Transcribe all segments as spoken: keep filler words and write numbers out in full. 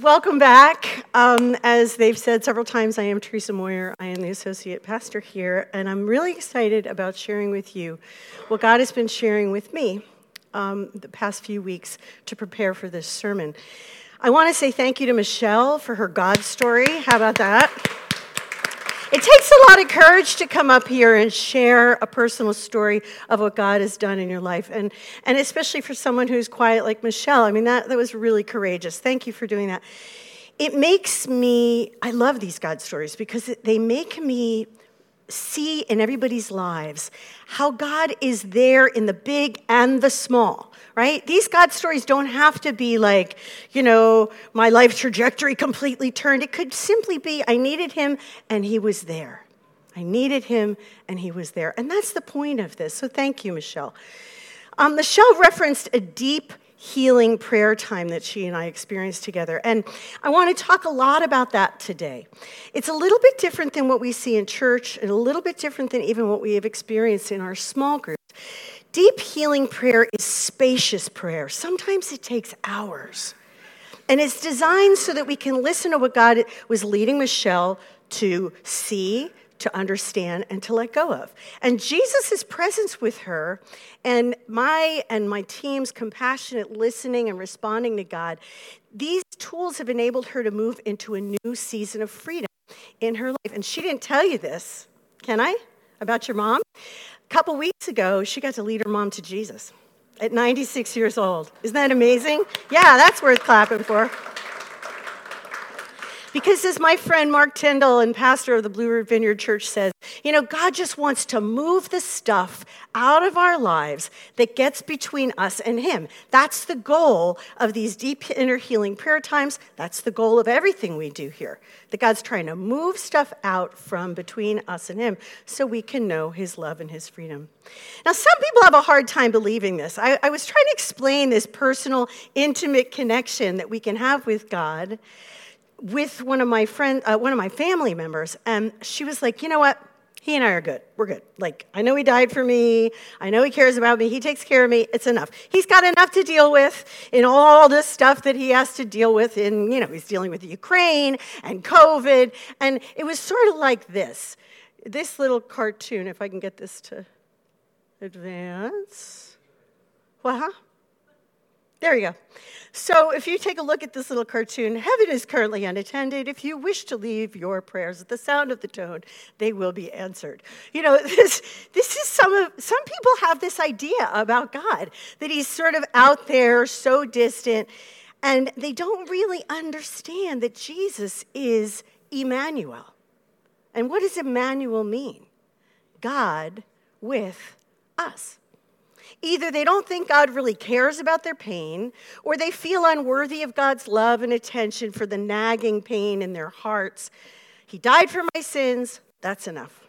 Welcome back. Um, as they've said several times, I am Teresa Moyer. I am the associate pastor here, and I'm really excited about sharing with you what God has been sharing with me um, the past few weeks to prepare for this sermon. I want to say thank you to Michelle for her God story. How about that? It takes a lot of courage to come up here and share a personal story of what God has done in your life, and and especially for someone who's quiet like Michelle. I mean, that, that was really courageous. Thank you for doing that. It makes me, I love these God stories because they make me see in everybody's lives how God is there in the big and the small, right? These God stories don't have to be like, you know, my life trajectory completely turned. It could simply be, I needed him and he was there. I needed him and he was there. And that's the point of this. So thank you, Michelle. Um, Michelle referenced a deep healing prayer time that she and I experienced together. And I want to talk a lot about that today. It's a little bit different than what we see in church and a little bit different than even what we have experienced in our small groups. Deep healing prayer is spacious prayer. Sometimes it takes hours. And it's designed so that we can listen to what God was leading Michelle to see, to understand, and to let go of. And Jesus' presence with her and my and my team's compassionate listening and responding to God, these tools have enabled her to move into a new season of freedom in her life. And she didn't tell you this, can I, about your mom? A couple weeks ago, she got to lead her mom to Jesus at ninety-six years old. Isn't that amazing? Yeah, that's worth clapping for. Because as my friend Mark Tindall and pastor of the Blue Ridge Vineyard Church says, you know, God just wants to move the stuff out of our lives that gets between us and him. That's the goal of these deep inner healing prayer times. That's the goal of everything we do here, that God's trying to move stuff out from between us and him so we can know his love and his freedom. Now, some people have a hard time believing this. I, I was trying to explain this personal, intimate connection that we can have with God with one of my friend, uh, one of my family members, and she was like, you know what, he and I are good, we're good. Like, I know he died for me, I know he cares about me, he takes care of me, it's enough. He's got enough to deal with in all this stuff that he has to deal with in, you know, he's dealing with Ukraine and COVID, and it was sort of like this, this little cartoon, if I can get this to advance. Wow. There you go. So if you take a look at this little cartoon, heaven is currently unattended. If you wish to leave your prayers at the sound of the tone, they will be answered. You know, this this is some of some people have this idea about God, that he's sort of out there, so distant, and they don't really understand that Jesus is Emmanuel. And what does Emmanuel mean? God with us. Either they don't think God really cares about their pain, or they feel unworthy of God's love and attention for the nagging pain in their hearts. He died for my sins, that's enough.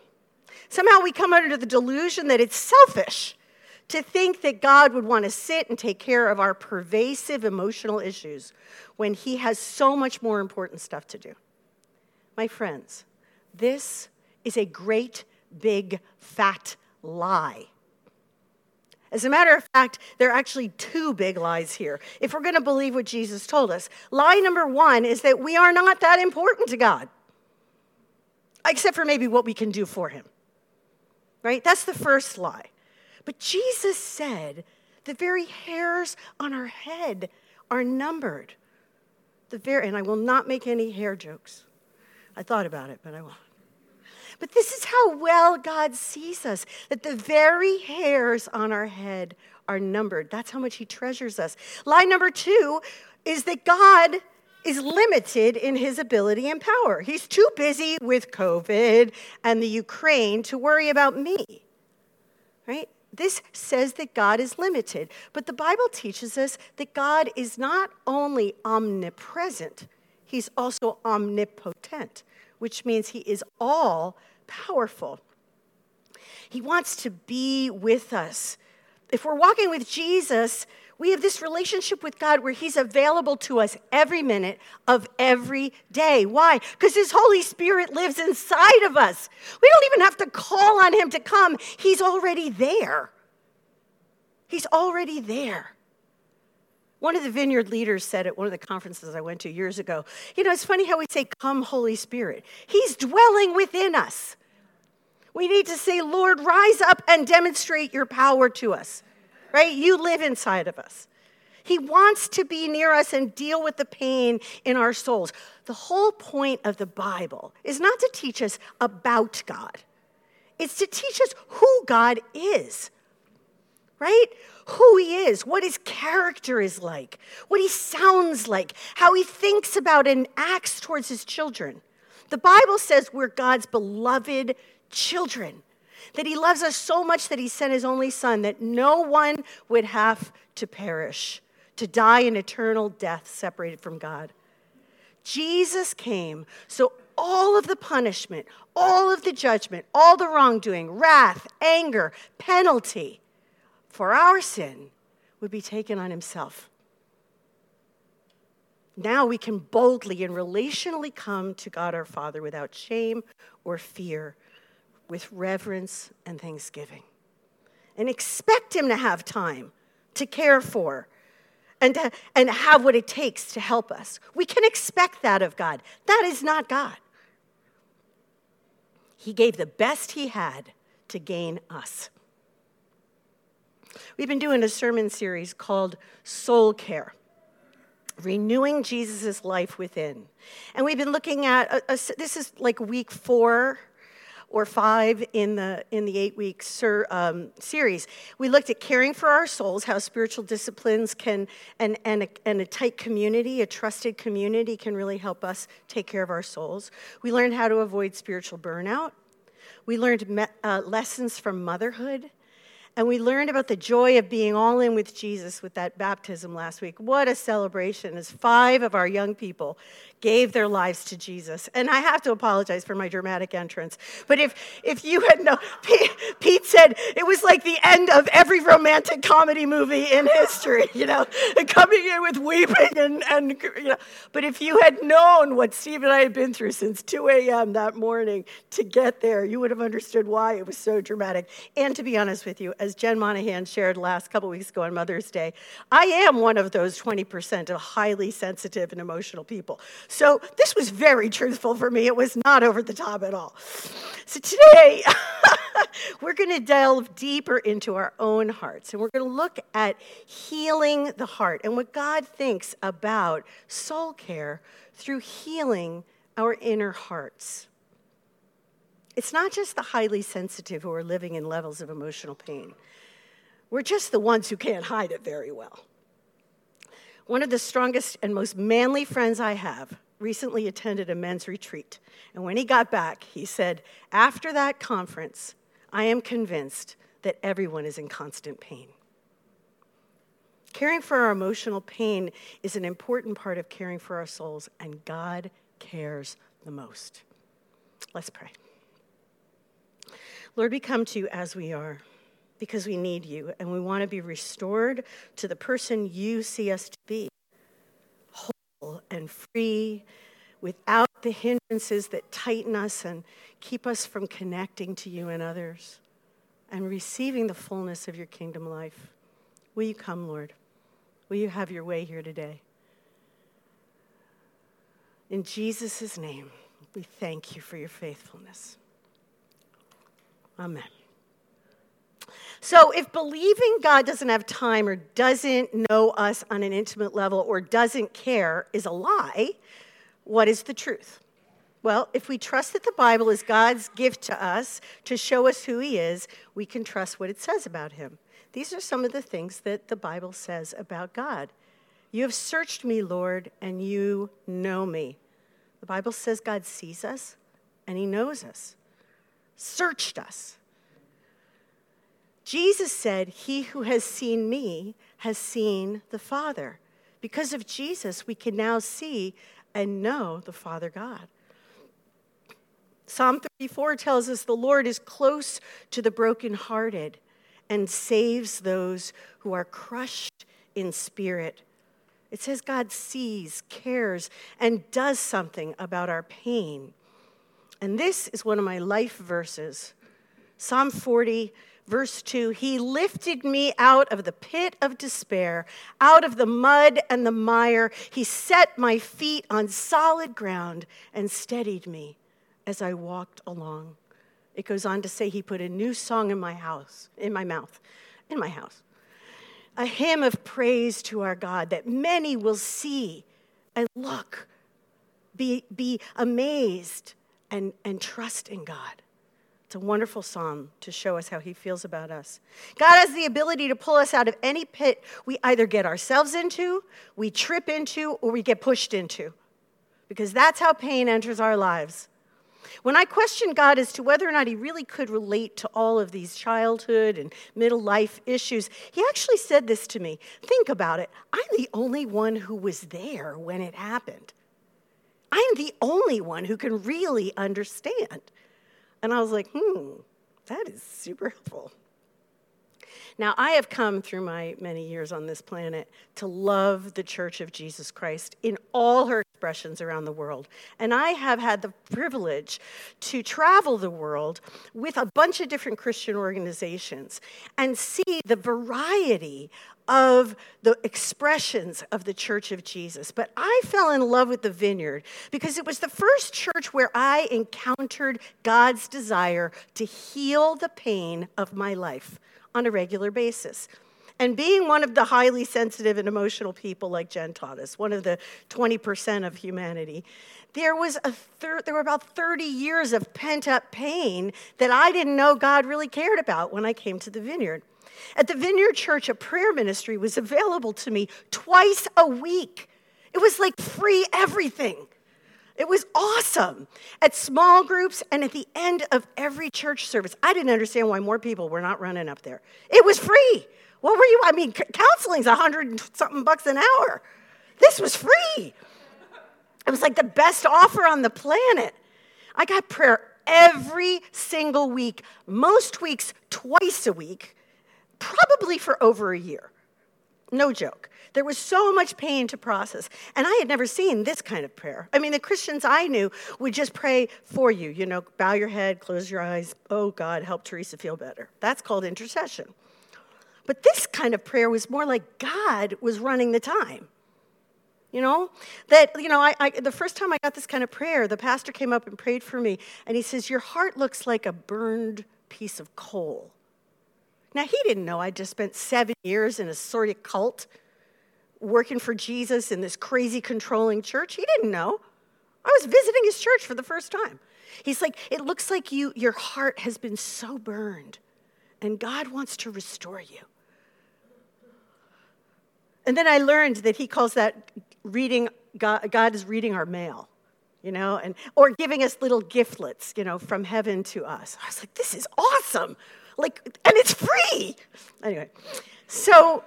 Somehow we come under the delusion that it's selfish to think that God would want to sit and take care of our pervasive emotional issues when he has so much more important stuff to do. My friends, this is a great, big, fat lie. As a matter of fact, there are actually two big lies here, if we're going to believe what Jesus told us. Lie number one is that we are not that important to God, except for maybe what we can do for him, right? That's the first lie. But Jesus said the very hairs on our head are numbered. The very, and I will not make any hair jokes. I thought about it, but I won't. But this is how well God sees us, that the very hairs on our head are numbered. That's how much he treasures us. Lie number two is that God is limited in his ability and power. He's too busy with COVID and the Ukraine to worry about me, right? This says that God is limited. But the Bible teaches us that God is not only omnipresent, he's also omnipotent, which means he is all-powerful. He wants to be with us. If we're walking with Jesus, we have this relationship with God where he's available to us every minute of every day. Why? Because his Holy Spirit lives inside of us. We don't even have to call on him to come. He's already there. He's already there. One of the vineyard leaders said at one of the conferences I went to years ago, you know, it's funny how we say, come, Holy Spirit. He's dwelling within us. We need to say, Lord, rise up and demonstrate your power to us, right? You live inside of us. He wants to be near us and deal with the pain in our souls. The whole point of the Bible is not to teach us about God. It's to teach us who God is, right? Who he is, what his character is like, what he sounds like, how he thinks about and acts towards his children. The Bible says we're God's beloved children, that he loves us so much that he sent his only son, that no one would have to perish, to die an eternal death separated from God. Jesus came so all of the punishment, all of the judgment, all the wrongdoing, wrath, anger, penalty for our sin would be taken on himself. Now we can boldly and relationally come to God our Father without shame or fear, with reverence and thanksgiving. And expect him to have time to care for and to, and have what it takes to help us. We can expect that of God. That is not God. He gave the best he had to gain us. We've been doing a sermon series called Soul Care, Renewing Jesus' Life Within. And we've been looking at, a, a, this is like week four or five in the in the eight-week ser, um, series. We looked at caring for our souls, how spiritual disciplines can, and, and, a, and a tight community, a trusted community can really help us take care of our souls. We learned how to avoid spiritual burnout. We learned me, uh, lessons from motherhood. And we learned about the joy of being all in with Jesus with that baptism last week. What a celebration, as five of our young people gave their lives to Jesus. And I have to apologize for my dramatic entrance. But if if you had known, Pete, Pete said it was like the end of every romantic comedy movie in history, you know, coming in with weeping and, and you know. But if you had known what Steve and I had been through since two a.m. that morning to get there, you would have understood why it was so dramatic. And to be honest with you, as Jen Monahan shared last couple weeks ago on Mother's Day, I am one of those twenty percent of highly sensitive and emotional people. So this was very truthful for me. It was not over the top at all. So today, we're going to delve deeper into our own hearts. And we're going to look at healing the heart and what God thinks about soul care through healing our inner hearts. It's not just the highly sensitive who are living in levels of emotional pain. We're just the ones who can't hide it very well. One of the strongest and most manly friends I have recently attended a men's retreat. And when he got back, he said, after that conference, I am convinced that everyone is in constant pain. Caring for our emotional pain is an important part of caring for our souls, and God cares the most. Let's pray. Lord, we come to you as we are because we need you, and we want to be restored to the person you see us to be, whole and free, without the hindrances that tighten us and keep us from connecting to you and others, and receiving the fullness of your kingdom life. Will you come, Lord? Will you have your way here today? In Jesus' name, we thank you for your faithfulness. Amen. So if believing God doesn't have time or doesn't know us on an intimate level or doesn't care is a lie, what is the truth? Well, if we trust that the Bible is God's gift to us to show us who he is, we can trust what it says about him. These are some of the things that the Bible says about God. You have searched me, Lord, and you know me. The Bible says God sees us and he knows us. Searched us. Jesus said, he who has seen me has seen the Father. Because of Jesus, we can now see and know the Father God. Psalm thirty-four tells us the Lord is close to the brokenhearted and saves those who are crushed in spirit. It says God sees, cares, and does something about our pain. And this is one of my life verses. Psalm forty, verse two, he lifted me out of the pit of despair, out of the mud and the mire. He set my feet on solid ground and steadied me as I walked along. It goes on to say he put a new song in my house, in my mouth, in my house. A hymn of praise to our God that many will see and look, be be amazed and, and trust in God. It's a wonderful psalm to show us how he feels about us. God has the ability to pull us out of any pit we either get ourselves into, we trip into, or we get pushed into, because that's how pain enters our lives. When I questioned God as to whether or not he really could relate to all of these childhood and middle life issues, he actually said this to me. Think about it. I'm the only one who was there when it happened. I'm the only one who can really understand. And I was like, hmm, that is super helpful. Now, I have come through my many years on this planet to love the Church of Jesus Christ in all her expressions around the world. And I have had the privilege to travel the world with a bunch of different Christian organizations and see the variety of the expressions of the Church of Jesus. But I fell in love with the Vineyard because it was the first church where I encountered God's desire to heal the pain of my life on a regular basis. And being one of the highly sensitive and emotional people like Jen taught us, one of the twenty percent of humanity, there was a thir- there were about thirty years of pent-up pain that I didn't know God really cared about when I came to the Vineyard. At the Vineyard Church, a prayer ministry was available to me twice a week. It was like free everything. It was awesome. At small groups and at the end of every church service, I didn't understand why more people were not running up there. It was free. What were you? I mean, counseling's a hundred and something bucks an hour. This was free. It was like the best offer on the planet. I got prayer every single week, most weeks twice a week, probably for over a year. No joke. There was so much pain to process. And I had never seen this kind of prayer. I mean, the Christians I knew would just pray for you. You know, bow your head, close your eyes. Oh, God, help Teresa feel better. That's called intercession. But this kind of prayer was more like God was running the time. You know, that, you know, I, I the first time I got this kind of prayer, the pastor came up and prayed for me. And he says, your heart looks like a burned piece of coal. Now, he didn't know I'd just spent seven years in a sort of cult working for Jesus in this crazy controlling church. He didn't know. I was visiting his church for the first time. He's like, it looks like you, your heart has been so burned, and God wants to restore you. And then I learned that he calls that reading, God, God is reading our mail, you know, and or giving us little giftlets, you know, from heaven to us. I was like, this is awesome. Like, and it's free. Anyway, so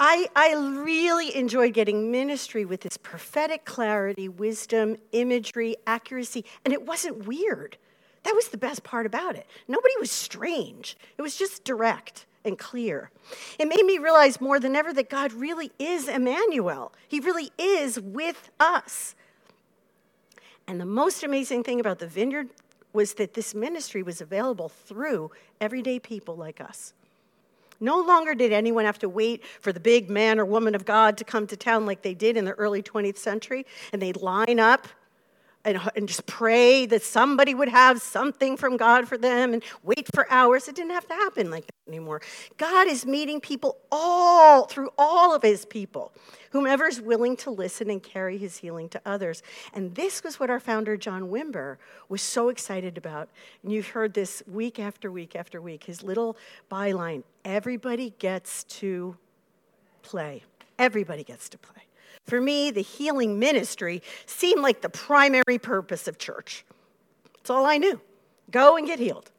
I, I really enjoyed getting ministry with this prophetic clarity, wisdom, imagery, accuracy, and it wasn't weird. That was the best part about it. Nobody was strange. It was just direct and clear. It made me realize more than ever that God really is Emmanuel. He really is with us. And the most amazing thing about the Vineyard was that this ministry was available through everyday people like us. No longer did anyone have to wait for the big man or woman of God to come to town like they did in the early twentieth century, and they'd line up and, and just pray that somebody would have something from God for them and wait for hours. It didn't have to happen like that anymore. God is meeting people all through all of his people, whomever is willing to listen and carry his healing to others. And this was what our founder, John Wimber, was so excited about. And you've heard this week after week after week, his little byline, everybody gets to play. Everybody gets to play. For me, the healing ministry seemed like the primary purpose of church. That's all I knew. Go and get healed.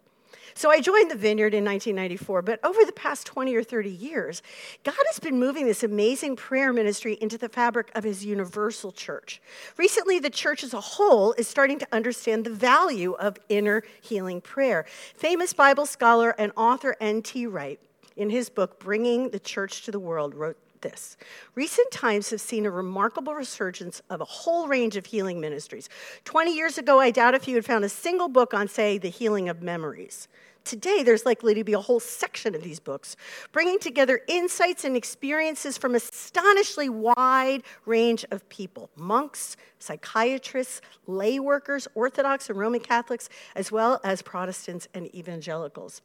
So I joined the Vineyard in nineteen ninety-four, but over the past twenty or thirty years, God has been moving this amazing prayer ministry into the fabric of his universal church. Recently, the church as a whole is starting to understand the value of inner healing prayer. Famous Bible scholar and author N T Wright, in his book, Bringing the Church to the World, wrote this. Recent times have seen a remarkable resurgence of a whole range of healing ministries. twenty years ago, I doubt if you had found a single book on, say, the healing of memories. today there's likely to be a whole section of these books, bringing together insights and experiences from an astonishingly wide range of people, monks, psychiatrists, lay workers, Orthodox and Roman Catholics, as well as Protestants and evangelicals.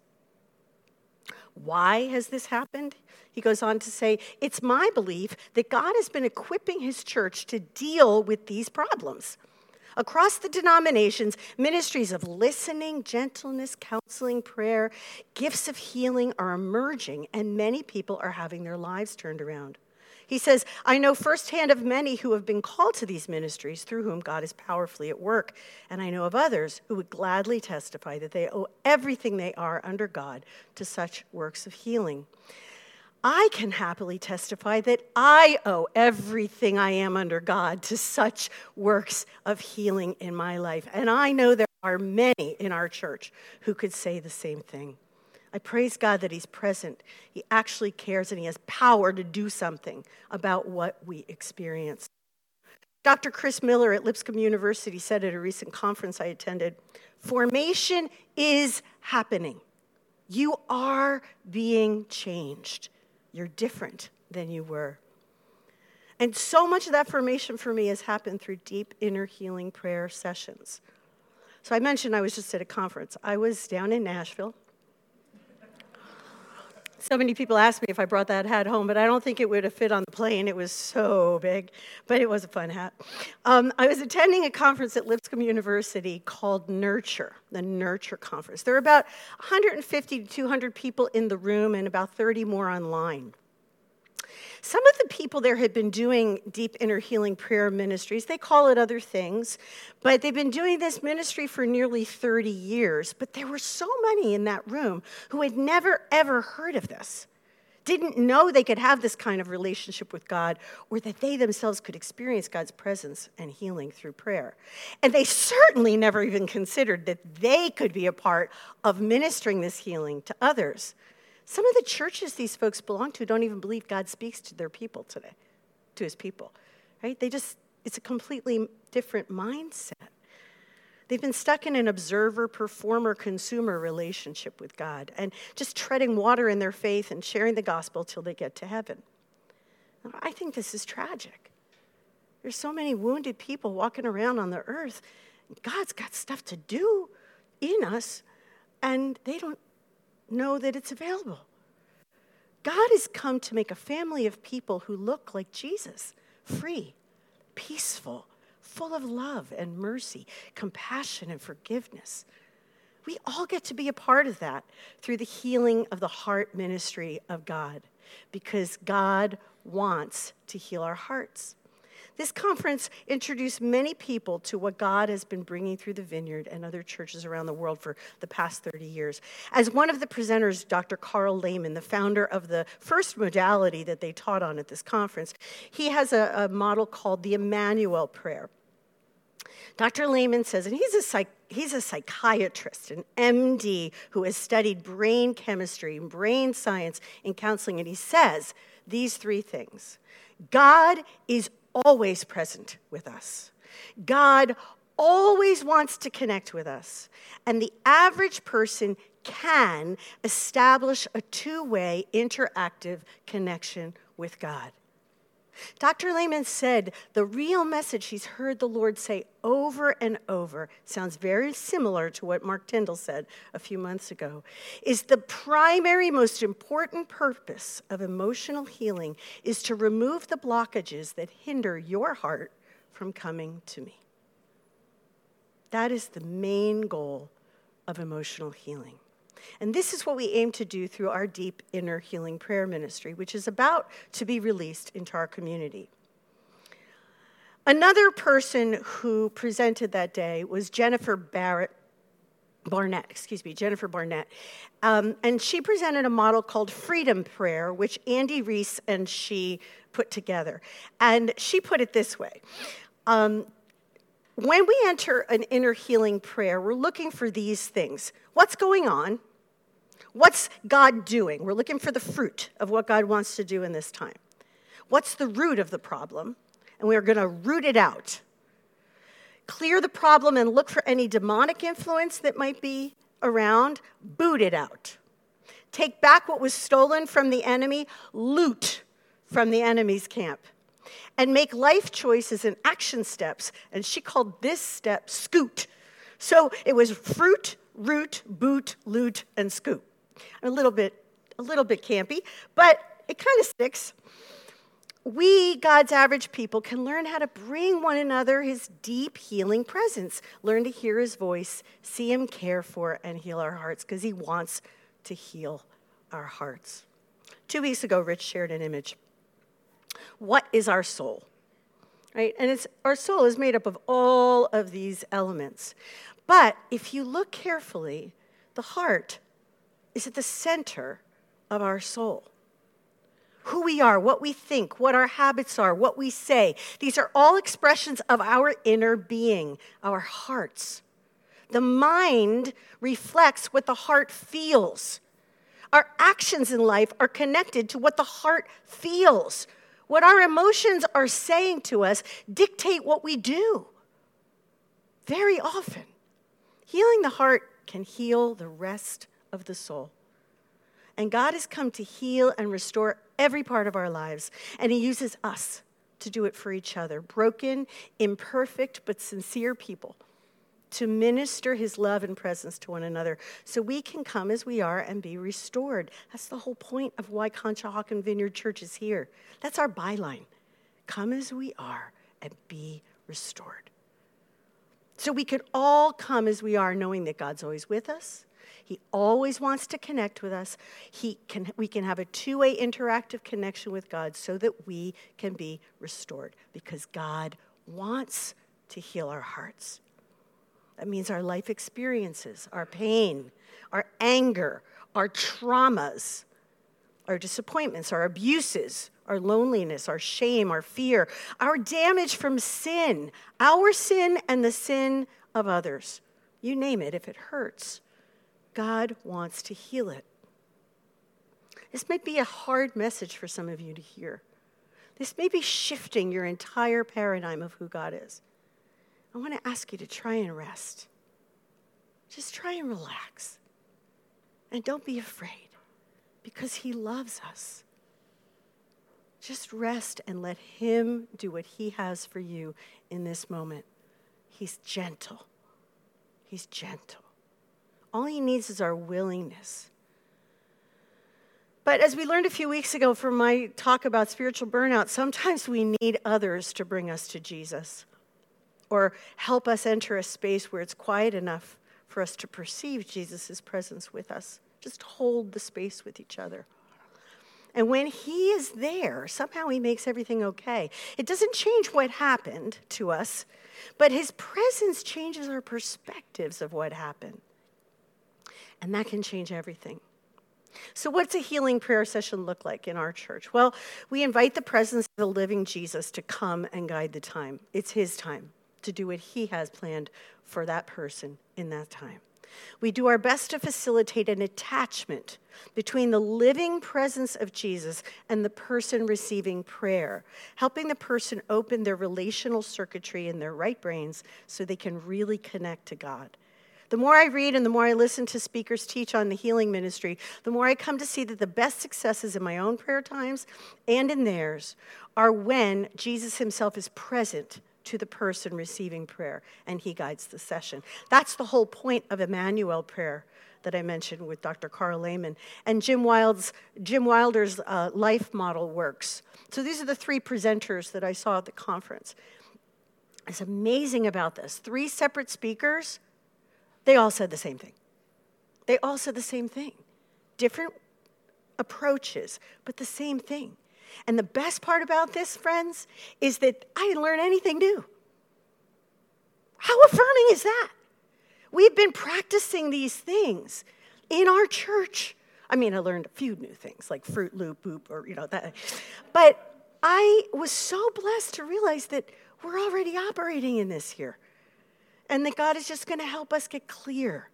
Why has this happened? He goes on to say, it's my belief that God has been equipping his church to deal with these problems. Across the denominations, ministries of listening, gentleness, counseling, prayer, gifts of healing are emerging, and many people are having their lives turned around. He says, I know firsthand of many who have been called to these ministries through whom God is powerfully at work, and I know of others who would gladly testify that they owe everything they are under God to such works of healing. I can happily testify that I owe everything I am under God to such works of healing in my life. And I know there are many in our church who could say the same thing. I praise God that he's present. He actually cares and he has power to do something about what we experience. Doctor Chris Miller at Lipscomb University said at a recent conference I attended, "Formation is happening. You are being changed. You're different than you were." And so much of that formation for me has happened through deep inner healing prayer sessions. So I mentioned I was just at a conference. I was down in Nashville. So many people asked me if I brought that hat home, but I don't think it would have fit on the plane. It was so big, but it was a fun hat. Um, I was attending a conference at Lipscomb University called Nurture, the Nurture Conference. There were about one hundred fifty to two hundred people in the room and about thirty more online. Some of the people there had been doing deep inner healing prayer ministries. They call it other things, but they've been doing this ministry for nearly thirty years. But there were so many in that room who had never, ever heard of this, didn't know they could have this kind of relationship with God or that they themselves could experience God's presence and healing through prayer. And they certainly never even considered that they could be a part of ministering this healing to others. Some of the churches these folks belong to don't even believe God speaks to their people today, to his people, right? They just, it's a completely different mindset. They've been stuck in an observer, performer, consumer relationship with God and just treading water in their faith and sharing the gospel till they get to heaven. I think this is tragic. There's so many wounded people walking around on the earth. God's got stuff to do in us, and they don't know that it's available. God has come to make a family of people who look like Jesus, free, peaceful, full of love and mercy, compassion and forgiveness. We all get to be a part of that through the healing of the heart ministry of God, because God wants to heal our hearts. This conference introduced many people to what God has been bringing through the Vineyard and other churches around the world for the past thirty years. As one of the presenters, Doctor Carl Lehman, the founder of the first modality that they taught on at this conference, he has a, a model called the Emmanuel Prayer. Doctor Lehman says, and he's a psych, he's a psychiatrist, an M D, who has studied brain chemistry and brain science and counseling, and he says these three things. God is always present with us. God always wants to connect with us. And the average person can establish a two-way interactive connection with God. Doctor Lehman said the real message he's heard the Lord say over and over, sounds very similar to what Mark Tindall said a few months ago, is the primary, most important purpose of emotional healing is to remove the blockages that hinder your heart from coming to me. That is the main goal of emotional healing. And this is what we aim to do through our deep inner healing prayer ministry, which is about to be released into our community. Another person who presented that day was Jennifer Barrett, Barnett, excuse me, Jennifer Barnett. Um, and she presented a model called Freedom Prayer, which Andy Reese and she put together. And she put it this way. Um, When we enter an inner healing prayer, we're looking for these things. What's going on? What's God doing? We're looking for the fruit of what God wants to do in this time. What's the root of the problem? And we are going to root it out. Clear the problem and look for any demonic influence that might be around, boot it out. Take back what was stolen from the enemy, loot from the enemy's camp, and make life choices and action steps. And she called this step scoot. So it was fruit, root, boot, loot, and scoot. A little bit, a little bit campy, but it kind of sticks. We, God's average people, can learn how to bring one another his deep healing presence, learn to hear his voice, see him care for and heal our hearts, because he wants to heal our hearts. Two weeks ago, Rich shared an image. What is our soul? Right? And it's our soul is made up of all of these elements. But if you look carefully, the heart is at the center of our soul. Who we are, what we think, what our habits are, what we say. These are all expressions of our inner being, our hearts. The mind reflects what the heart feels. Our actions in life are connected to what the heart feels. What our emotions are saying to us dictate what we do. Very often, healing the heart can heal the rest of the soul. And God has come to heal and restore every part of our lives, and he uses us to do it for each other, broken, imperfect, but sincere people, to minister his love and presence to one another so we can come as we are and be restored. That's the whole point of why Conshohocken Vineyard Church is here. That's our byline. Come as we are and be restored. So we can all come as we are, knowing that God's always with us. He always wants to connect with us. He can, we can have a two-way interactive connection with God so that we can be restored, because God wants to heal our hearts. That means our life experiences, our pain, our anger, our traumas, our disappointments, our abuses, our loneliness, our shame, our fear, our damage from sin, our sin and the sin of others. You name it, if it hurts, God wants to heal it. This may be a hard message for some of you to hear. This may be shifting your entire paradigm of who God is. I want to ask you to try and rest. Just try and relax. And don't be afraid, because he loves us. Just rest and let him do what he has for you in this moment. He's gentle. He's gentle. All he needs is our willingness. But as we learned a few weeks ago from my talk about spiritual burnout, sometimes we need others to bring us to Jesus or help us enter a space where it's quiet enough for us to perceive Jesus' presence with us. Just hold the space with each other. And when he is there, somehow he makes everything okay. It doesn't change what happened to us, but his presence changes our perspectives of what happened. And that can change everything. So what's a healing prayer session look like in our church? Well, we invite the presence of the living Jesus to come and guide the time. It's his time to do what he has planned for that person in that time. We do our best to facilitate an attachment between the living presence of Jesus and the person receiving prayer, helping the person open their relational circuitry in their right brains so they can really connect to God. The more I read and the more I listen to speakers teach on the healing ministry, the more I come to see that the best successes in my own prayer times and in theirs are when Jesus himself is present to the person receiving prayer and he guides the session. That's the whole point of Emmanuel Prayer that I mentioned with Doctor Carl Lehman and Jim Wilder's, Jim Wilder's uh, life model works. So these are the three presenters that I saw at the conference. It's amazing about this. Three separate speakers. They all said the same thing. They all said the same thing. Different approaches, but the same thing. And the best part about this, friends, is that I didn't learn anything new. How affirming is that? We've been practicing these things in our church. I mean, I learned a few new things, like Fruit Loop, Boop, or, you know, that. But I was so blessed to realize that we're already operating in this here. And that God is just going to help us get clear.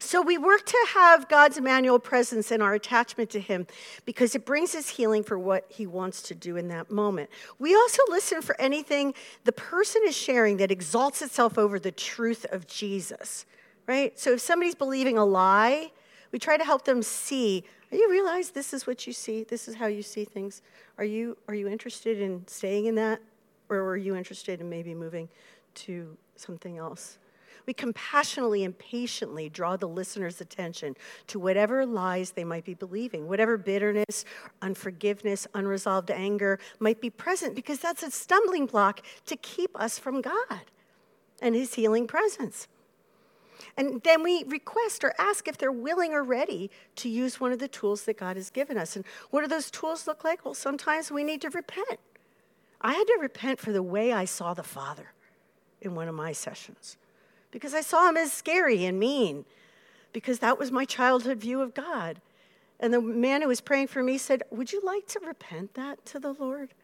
So we work to have God's Emmanuel presence in our attachment to him, because it brings us healing for what he wants to do in that moment. We also listen for anything the person is sharing that exalts itself over the truth of Jesus. right? So if somebody's believing a lie, we try to help them see, do you realize this is what you see? This is how you see things. Are you are you interested in staying in that? Or are you interested in maybe moving to something else? We compassionately and patiently draw the listener's attention to whatever lies they might be believing, whatever bitterness, unforgiveness, unresolved anger might be present, because that's a stumbling block to keep us from God and his healing presence. And then we request or ask if they're willing or ready to use one of the tools that God has given us. And what do those tools look like? Well, sometimes we need to repent. I had to repent for the way I saw the Father in one of my sessions, because I saw him as scary and mean, because that was my childhood view of God. And the man who was praying for me said, would you like to repent that to the Lord?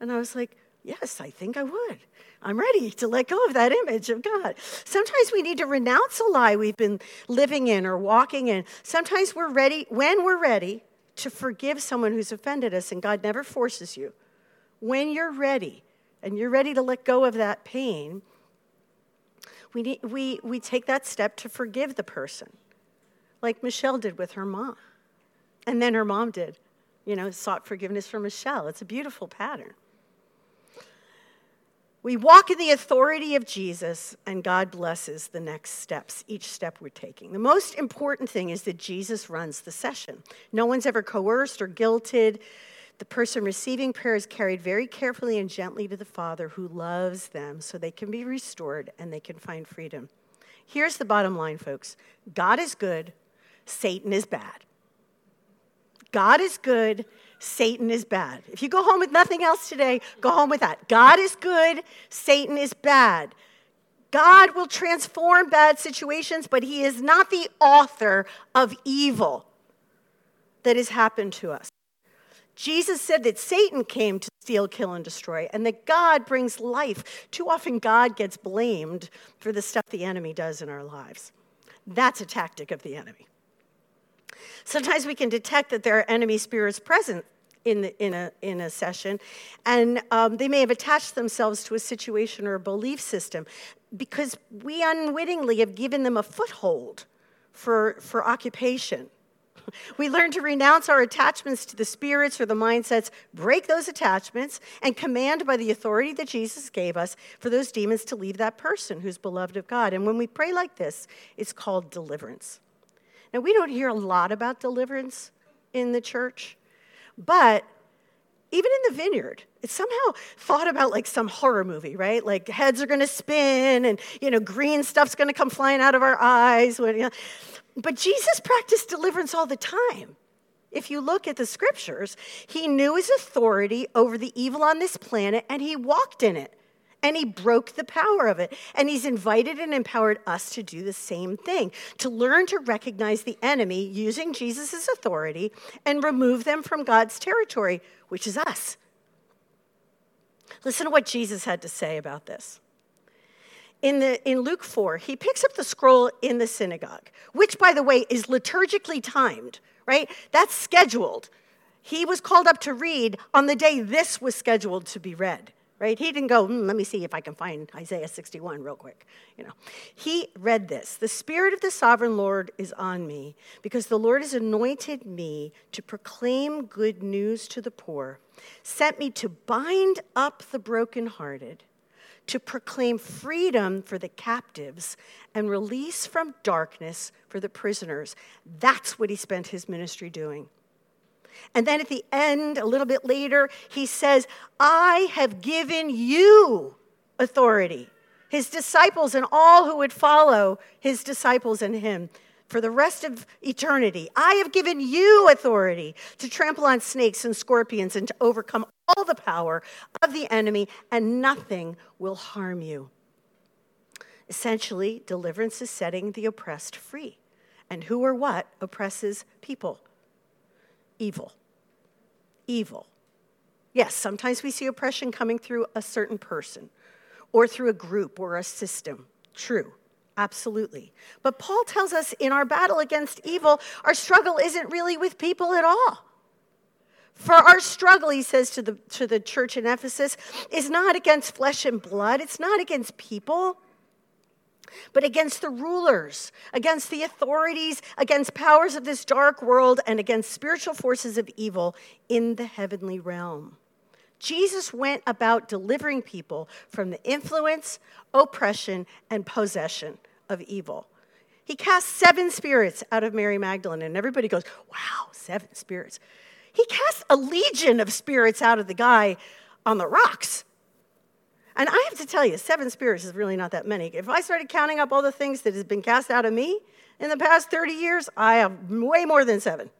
And I was like, yes, I think I would. I'm ready to let go of that image of God. Sometimes we need to renounce a lie we've been living in or walking in. Sometimes we're ready, when we're ready, to forgive someone who's offended us, and God never forces you. When you're ready, and you're ready to let go of that pain, we need, we we take that step to forgive the person, like Michelle did with her mom. And then her mom did, you know, sought forgiveness for Michelle. It's a beautiful pattern. We walk in the authority of Jesus, and God blesses the next steps, each step we're taking. The most important thing is that Jesus runs the session. No one's ever coerced or guilted. The person receiving prayer is carried very carefully and gently to the Father, who loves them so they can be restored and they can find freedom. Here's the bottom line, folks. God is good. Satan is bad. God is good. Satan is bad. If you go home with nothing else today, go home with that. God is good. Satan is bad. God will transform bad situations, but he is not the author of evil that has happened to us. Jesus said that Satan came to steal, kill, and destroy, and that God brings life. Too often God gets blamed for the stuff the enemy does in our lives. That's a tactic of the enemy. Sometimes we can detect that there are enemy spirits present in the, in a in a session, and um, they may have attached themselves to a situation or a belief system because we unwittingly have given them a foothold for, for occupation. We learn to renounce our attachments to the spirits or the mindsets, break those attachments, and command by the authority that Jesus gave us for those demons to leave that person who's beloved of God. And when we pray like this, it's called deliverance. Now, we don't hear a lot about deliverance in the church, but even in the vineyard, it's somehow thought about like some horror movie, right? Like heads are going to spin and, you know, green stuff's going to come flying out of our eyes. When, you know. But Jesus practiced deliverance all the time. If you look at the scriptures, he knew his authority over the evil on this planet, and he walked in it, and he broke the power of it. And he's invited and empowered us to do the same thing, to learn to recognize the enemy using Jesus' authority and remove them from God's territory, which is us. Listen to what Jesus had to say about this. In the in Luke four, he picks up the scroll in the synagogue, which, by the way, is liturgically timed, right? That's scheduled. He was called up to read on the day this was scheduled to be read, right? He didn't go, mm, let me see if I can find Isaiah sixty-one real quick. You know, he read this. The Spirit of the Sovereign Lord is on me, because the Lord has anointed me to proclaim good news to the poor, sent me to bind up the brokenhearted, to proclaim freedom for the captives and release from darkness for the prisoners. That's what he spent his ministry doing. And then at the end, a little bit later, he says, I have given you authority, his disciples and all who would follow his disciples and him for the rest of eternity. I have given you authority to trample on snakes and scorpions and to overcome all the power of the enemy, and nothing will harm you. Essentially, deliverance is setting the oppressed free. And who or what oppresses people? Evil. Evil. Yes, sometimes we see oppression coming through a certain person or through a group or a system. True. Absolutely. But Paul tells us in our battle against evil, our struggle isn't really with people at all. For our struggle, he says to the to the church in Ephesus, is not against flesh and blood. It's not against people. but against the rulers, against the authorities, against powers of this dark world, and against spiritual forces of evil in the heavenly realm. Jesus went about delivering people from the influence, oppression, and possession of evil. He cast seven spirits out of Mary Magdalene, and everybody goes, wow, seven spirits. He cast a legion of spirits out of the guy on the rocks. And I have to tell you, seven spirits is really not that many. If I started counting up all the things that has been cast out of me in the past thirty years, I have way more than seven.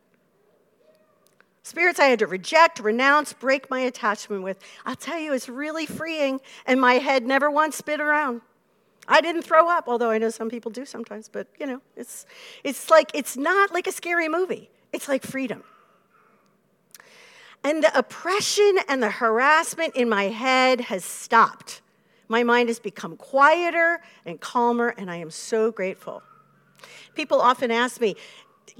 Spirits I had to reject, renounce, break my attachment with. I'll tell you, it's really freeing, and my head never once spit around. I didn't throw up, although I know some people do sometimes, but, you know, it's it's like it's not like a scary movie. It's like freedom. And the oppression and the harassment in my head has stopped. My mind has become quieter and calmer, and I am so grateful. People often ask me,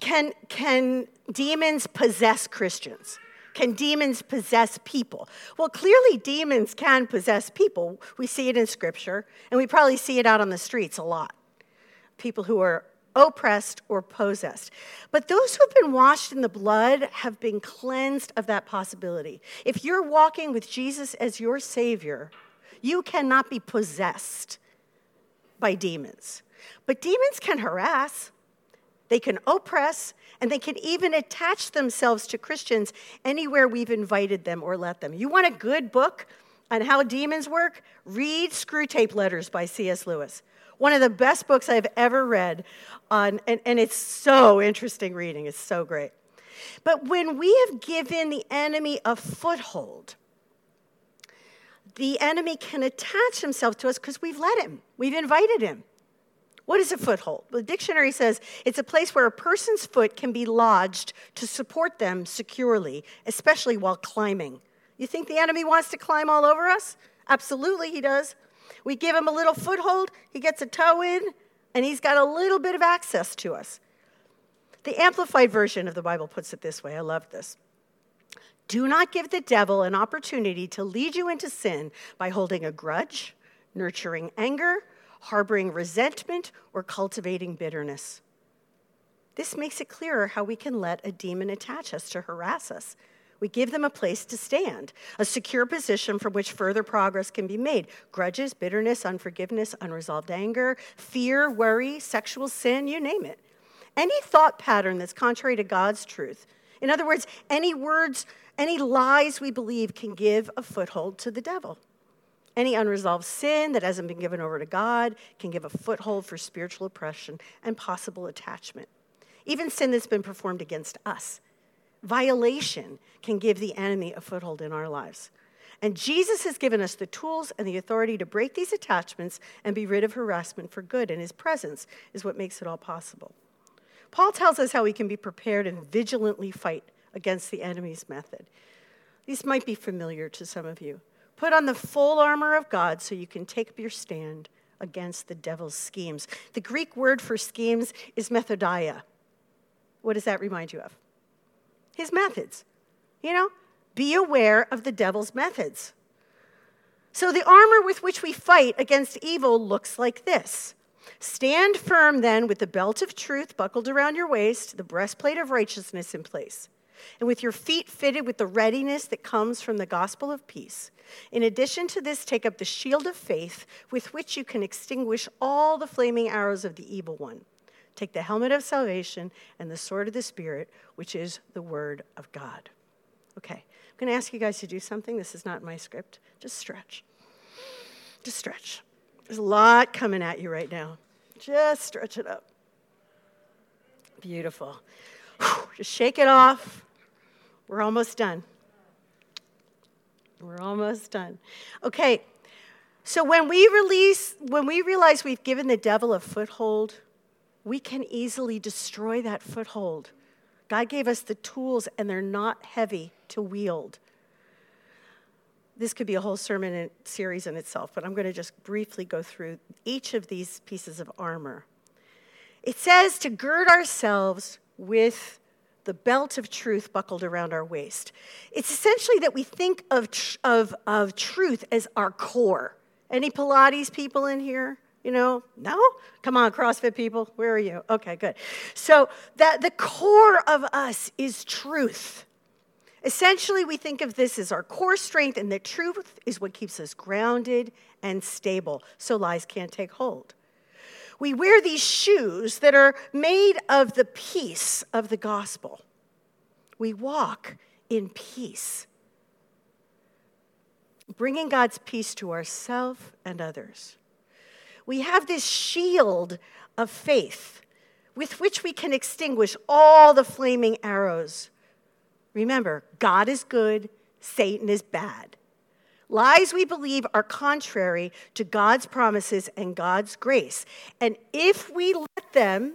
Can can demons possess Christians? Can demons possess people? Well, clearly demons can possess people. We see it in Scripture, and we probably see it out on the streets a lot. People who are oppressed or possessed. But those who have been washed in the blood have been cleansed of that possibility. If you're walking with Jesus as your Savior, you cannot be possessed by demons. But demons can harass. They can oppress, and they can even attach themselves to Christians anywhere we've invited them or let them. You want a good book on how demons work? Read Screwtape Letters by C S Lewis. One of the best books I've ever read, on, and, and it's so interesting reading. It's so great. But when we have given the enemy a foothold, the enemy can attach himself to us because we've let him. We've invited him. What is a foothold? The dictionary says it's a place where a person's foot can be lodged to support them securely, especially while climbing. You think the enemy wants to climb all over us? Absolutely he does. We give him a little foothold, he gets a toe in, and he's got a little bit of access to us. The Amplified Version of the Bible puts it this way. I love this. Do not give the devil an opportunity to lead you into sin by holding a grudge, nurturing anger, harboring resentment, or cultivating bitterness. This makes it clearer how we can let a demon attach us to harass us. We give them a place to stand, a secure position from which further progress can be made. Grudges, bitterness, unforgiveness, unresolved anger, fear, worry, sexual sin, you name it. Any thought pattern that's contrary to God's truth. In other words, any words, any lies we believe can give a foothold to the devil. Any unresolved sin that hasn't been given over to God can give a foothold for spiritual oppression and possible attachment. Even sin that's been performed against us. Violation can give the enemy a foothold in our lives. And Jesus has given us the tools and the authority to break these attachments and be rid of harassment for good, and his presence is what makes it all possible. Paul tells us how we can be prepared and vigilantly fight against the enemy's method. These might be familiar to some of you. Put on the full armor of God so you can take up your stand against the devil's schemes. The Greek word for schemes is methodia. What does that remind you of? His methods. You know, be aware of the devil's methods. So the armor with which we fight against evil looks like this. Stand firm then with the belt of truth buckled around your waist, the breastplate of righteousness in place, and with your feet fitted with the readiness that comes from the gospel of peace. In addition to this, take up the shield of faith with which you can extinguish all the flaming arrows of the evil one. Take the helmet of salvation and the sword of the Spirit, which is the word of God. Okay, I'm going to ask you guys to do something. This is not my script. Just stretch. Just stretch. There's a lot coming at you right now. Just stretch it up. Beautiful. Whew, just shake it off. We're almost done. We're almost done. Okay, so when we release, when we realize we've given the devil a foothold, we can easily destroy that foothold. God gave us the tools, and they're not heavy to wield. This could be a whole sermon in, series in itself, but I'm going to just briefly go through each of these pieces of armor. It says to gird ourselves with the belt of truth buckled around our waist. It's essentially that we think of, tr- of, of truth as our core. Any Pilates people in here? You know, no? Come on, CrossFit people, where are you? Okay, good. So that the core of us is truth. Essentially, we think of this as our core strength, and the truth is what keeps us grounded and stable, so lies can't take hold. We wear these shoes that are made of the peace of the gospel. We walk in peace, bringing God's peace to ourselves and others. We have this shield of faith with which we can extinguish all the flaming arrows. Remember, God is good, Satan is bad. Lies we believe are contrary to God's promises and God's grace. And if we let them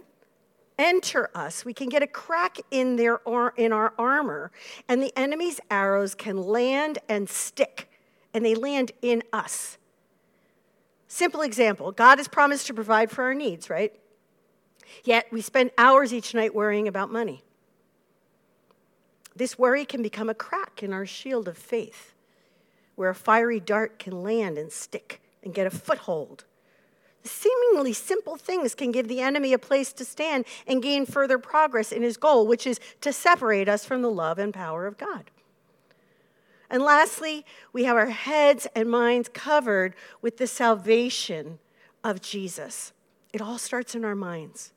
enter us, we can get a crack in their or in our armor, and the enemy's arrows can land and stick, and they land in us. Simple example, God has promised to provide for our needs, right? Yet we spend hours each night worrying about money. This worry can become a crack in our shield of faith, where a fiery dart can land and stick and get a foothold. Seemingly simple things can give the enemy a place to stand and gain further progress in his goal, which is to separate us from the love and power of God. And lastly, we have our heads and minds covered with the salvation of Jesus. It all starts in our minds.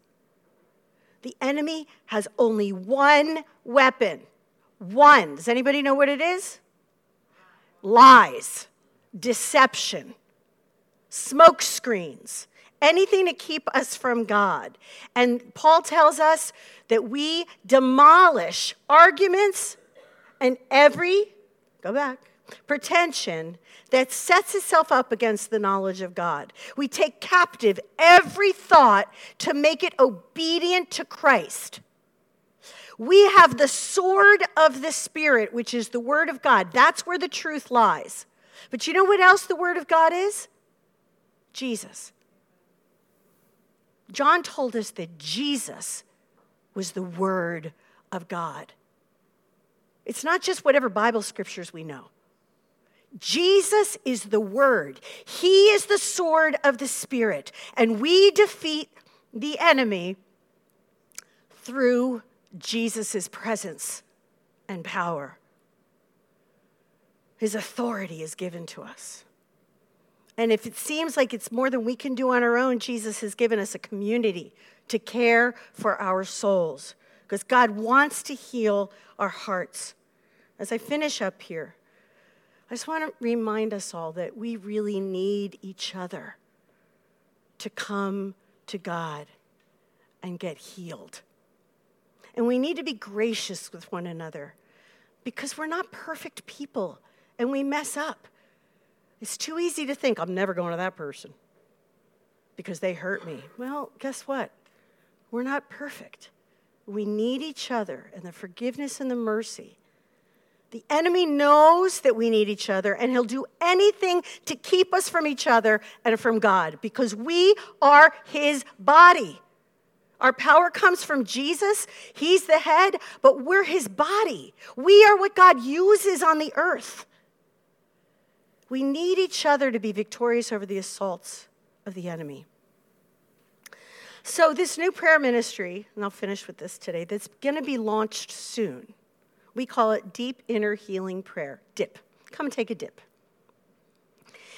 The enemy has only one weapon. One. Does anybody know what it is? Lies, deception, smoke screens, anything to keep us from God. And Paul tells us that we demolish arguments and every, go back, pretension that sets itself up against the knowledge of God. We take captive every thought to make it obedient to Christ. We have the sword of the Spirit, which is the Word of God. That's where the truth lies. But you know what else the Word of God is? Jesus. John told us that Jesus was the Word of God. It's not just whatever Bible scriptures we know. Jesus is the Word. He is the sword of the Spirit. And we defeat the enemy through Jesus' presence and power. His authority is given to us. And if it seems like it's more than we can do on our own, Jesus has given us a community to care for our souls, because God wants to heal our hearts. As I finish up here, I just want to remind us all that we really need each other to come to God and get healed. And we need to be gracious with one another, because we're not perfect people and we mess up. It's too easy to think, I'm never going to that person because they hurt me. Well, guess what? We're not perfect. We need each other and the forgiveness and the mercy. The enemy knows that we need each other, and he'll do anything to keep us from each other and from God, because we are his body. Our power comes from Jesus. He's the head, but we're his body. We are what God uses on the earth. We need each other to be victorious over the assaults of the enemy. So this new prayer ministry, and I'll finish with this today, that's going to be launched soon. We call it Deep Inner Healing Prayer, DIP. Come take a dip.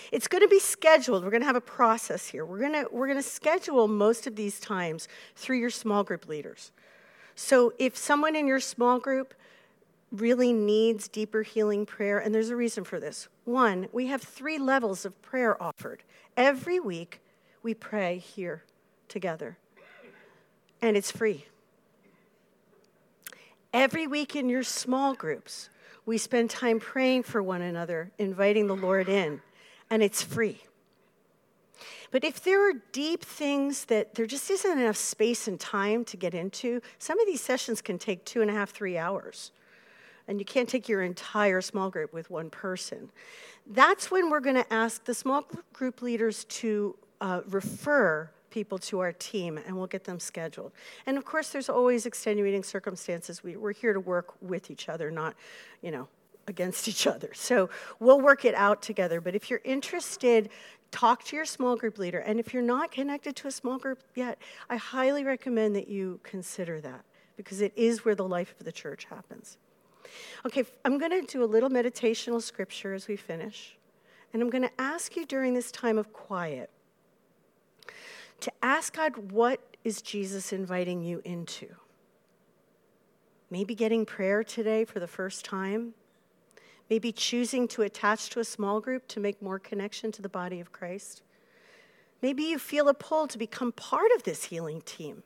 It's going to be scheduled. We're going to have a process here. We're going to, we're going to schedule most of these times through your small group leaders. So if someone in your small group really needs deeper healing prayer, and there's a reason for this. One, we have three levels of prayer offered. Every week we pray here together, and it's free. Every week in your small groups, we spend time praying for one another, inviting the Lord in, and it's free. But if there are deep things that there just isn't enough space and time to get into, some of these sessions can take two and a half, three hours. And you can't take your entire small group with one person. That's when we're going to ask the small group leaders to uh, refer people to our team, and we'll get them scheduled. And of course, there's always extenuating circumstances. We, we're here to work with each other, not, you know, against each other. So we'll work it out together. But if you're interested Talk to your small group leader. And if you're not connected to a small group yet, I highly recommend that you consider that, because it is where the life of the church happens. Okay, I'm going to do a little meditational scripture as we finish. And I'm going to ask you during this time of quiet to ask God, what is Jesus inviting you into? Maybe getting prayer today for the first time. Maybe choosing to attach to a small group to make more connection to the body of Christ. Maybe you feel a pull to become part of this healing team.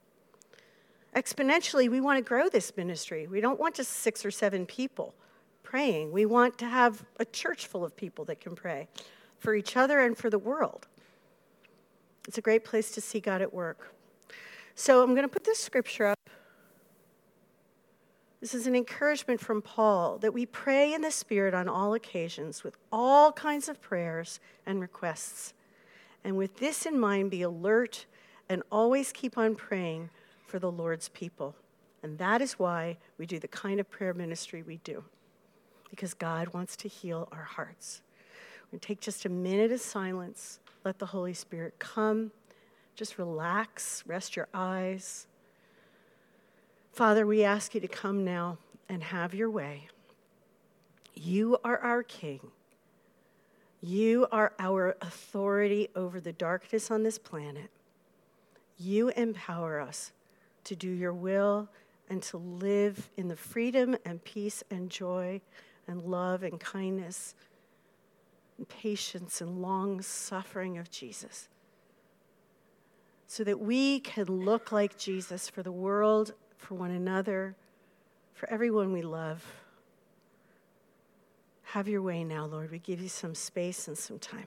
Exponentially, we want to grow this ministry. We don't want just six or seven people praying. We want to have a church full of people that can pray for each other and for the world. It's a great place to see God at work. So I'm going to put this scripture up. This is an encouragement from Paul that we pray in the Spirit on all occasions with all kinds of prayers and requests. And with this in mind, be alert and always keep on praying for the Lord's people. And that is why we do the kind of prayer ministry we do, because God wants to heal our hearts. We're going to take just a minute of silence. Let the Holy Spirit come. Just relax, rest your eyes. Father, we ask you to come now and have your way. You are our King. You are our authority over the darkness on this planet. You empower us to do your will and to live in the freedom and peace and joy and love and kindness and patience and long suffering of Jesus, so that we can look like Jesus for the world, for one another, for everyone we love. Have your way now, Lord. We give you some space and some time.